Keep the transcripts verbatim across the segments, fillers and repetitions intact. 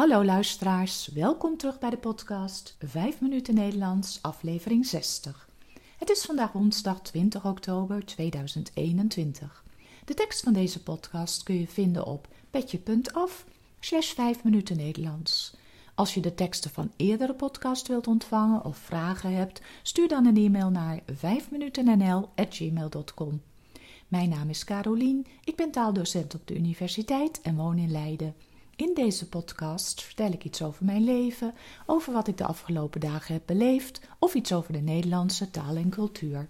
Hallo luisteraars, welkom terug bij de podcast vijf minuten Nederlands, aflevering zestig. Het is vandaag woensdag twintig oktober tweeduizend eenentwintig. De tekst van deze podcast kun je vinden op petje.af slash vijf minuten Nederlands. Als je de teksten van eerdere podcasts wilt ontvangen of vragen hebt, stuur dan een e-mail naar vijfminutennl at gmail punt com. Mijn naam is Caroline, ik ben taaldocent op de universiteit en woon in Leiden. In deze podcast vertel ik iets over mijn leven, over wat ik de afgelopen dagen heb beleefd of iets over de Nederlandse taal en cultuur.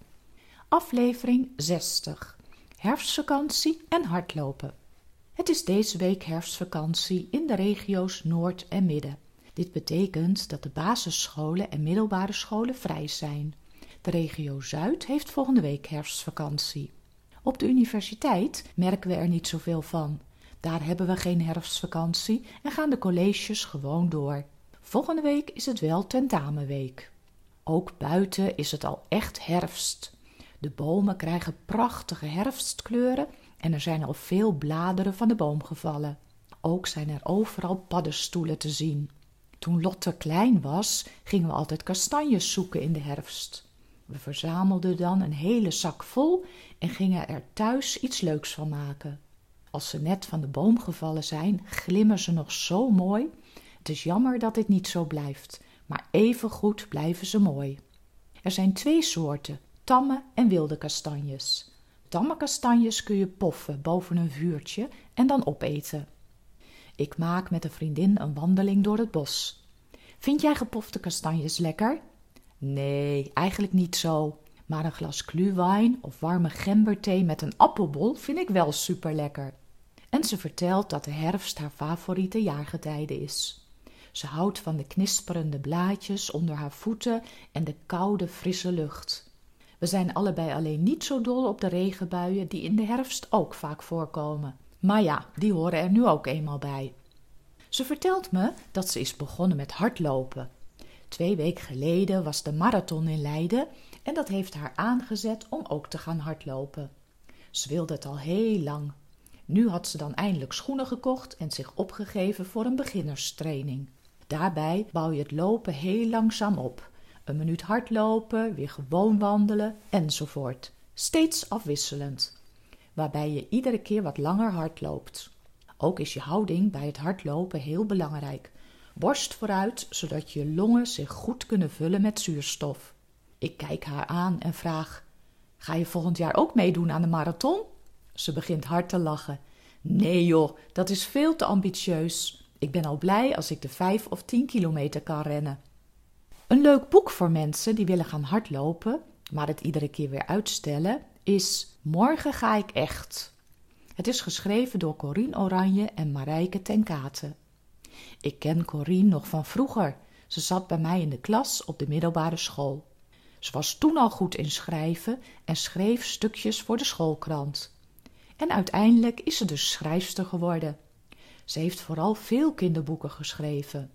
Aflevering zestig. Herfstvakantie en hardlopen. Het is deze week herfstvakantie in de regio's Noord en Midden. Dit betekent dat de basisscholen en middelbare scholen vrij zijn. De regio Zuid heeft volgende week herfstvakantie. Op de universiteit merken we er niet zoveel van. Daar hebben we geen herfstvakantie en gaan de colleges gewoon door. Volgende week is het wel tentamenweek. Ook buiten is het al echt herfst. De bomen krijgen prachtige herfstkleuren en er zijn al veel bladeren van de boom gevallen. Ook zijn er overal paddenstoelen te zien. Toen Lotte klein was, gingen we altijd kastanjes zoeken in de herfst. We verzamelden dan een hele zak vol en gingen er thuis iets leuks van maken. Als ze net van de boom gevallen zijn, glimmen ze nog zo mooi. Het is jammer dat dit niet zo blijft, maar evengoed blijven ze mooi. Er zijn twee soorten, tamme en wilde kastanjes. Tamme kastanjes kun je poffen boven een vuurtje en dan opeten. Ik maak met een vriendin een wandeling door het bos. Vind jij gepofte kastanjes lekker? Nee, eigenlijk niet zo. Maar een glas glühwein of warme gemberthee met een appelbol vind ik wel super lekker. En ze vertelt dat de herfst haar favoriete jaargetijde is. Ze houdt van de knisperende blaadjes onder haar voeten en de koude, frisse lucht. We zijn allebei alleen niet zo dol op de regenbuien die in de herfst ook vaak voorkomen. Maar ja, die horen er nu ook eenmaal bij. Ze vertelt me dat ze is begonnen met hardlopen. Twee weken geleden was de marathon in Leiden en dat heeft haar aangezet om ook te gaan hardlopen. Ze wilde het al heel lang. Nu had ze dan eindelijk schoenen gekocht en zich opgegeven voor een beginnerstraining. Daarbij bouw je het lopen heel langzaam op. Een minuut hardlopen, weer gewoon wandelen enzovoort. Steeds afwisselend. Waarbij je iedere keer wat langer hardloopt. Ook is je houding bij het hardlopen heel belangrijk. Borst vooruit, zodat je longen zich goed kunnen vullen met zuurstof. Ik kijk haar aan en vraag, ga je volgend jaar ook meedoen aan de marathon? Ze begint hard te lachen. Nee joh, dat is veel te ambitieus. Ik ben al blij als ik de vijf of tien kilometer kan rennen. Een leuk boek voor mensen die willen gaan hardlopen, maar het iedere keer weer uitstellen, is Morgen ga ik echt. Het is geschreven door Corine Oranje en Marijke ten Kate. Ik ken Corine nog van vroeger. Ze zat bij mij in de klas op de middelbare school. Ze was toen al goed in schrijven en schreef stukjes voor de schoolkrant. En uiteindelijk is ze dus schrijfster geworden. Ze heeft vooral veel kinderboeken geschreven.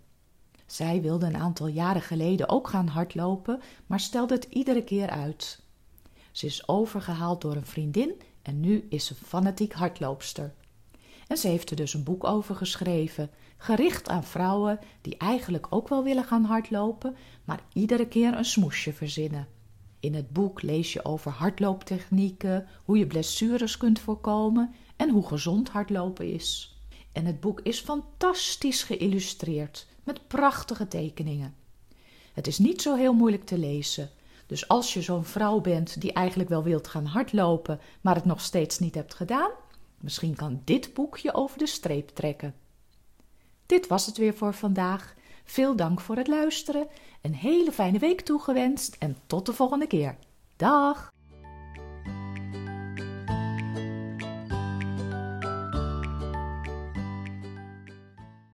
Zij wilde een aantal jaren geleden ook gaan hardlopen, maar stelde het iedere keer uit. Ze is overgehaald door een vriendin en nu is ze fanatiek hardloopster. En ze heeft er dus een boek over geschreven, gericht aan vrouwen die eigenlijk ook wel willen gaan hardlopen, maar iedere keer een smoesje verzinnen. In het boek lees je over hardlooptechnieken, hoe je blessures kunt voorkomen en hoe gezond hardlopen is. En het boek is fantastisch geïllustreerd, met prachtige tekeningen. Het is niet zo heel moeilijk te lezen, dus als je zo'n vrouw bent die eigenlijk wel wilt gaan hardlopen, maar het nog steeds niet hebt gedaan, misschien kan dit boekje over de streep trekken. Dit was het weer voor vandaag. Veel dank voor het luisteren. Een hele fijne week toegewenst en tot de volgende keer. Dag!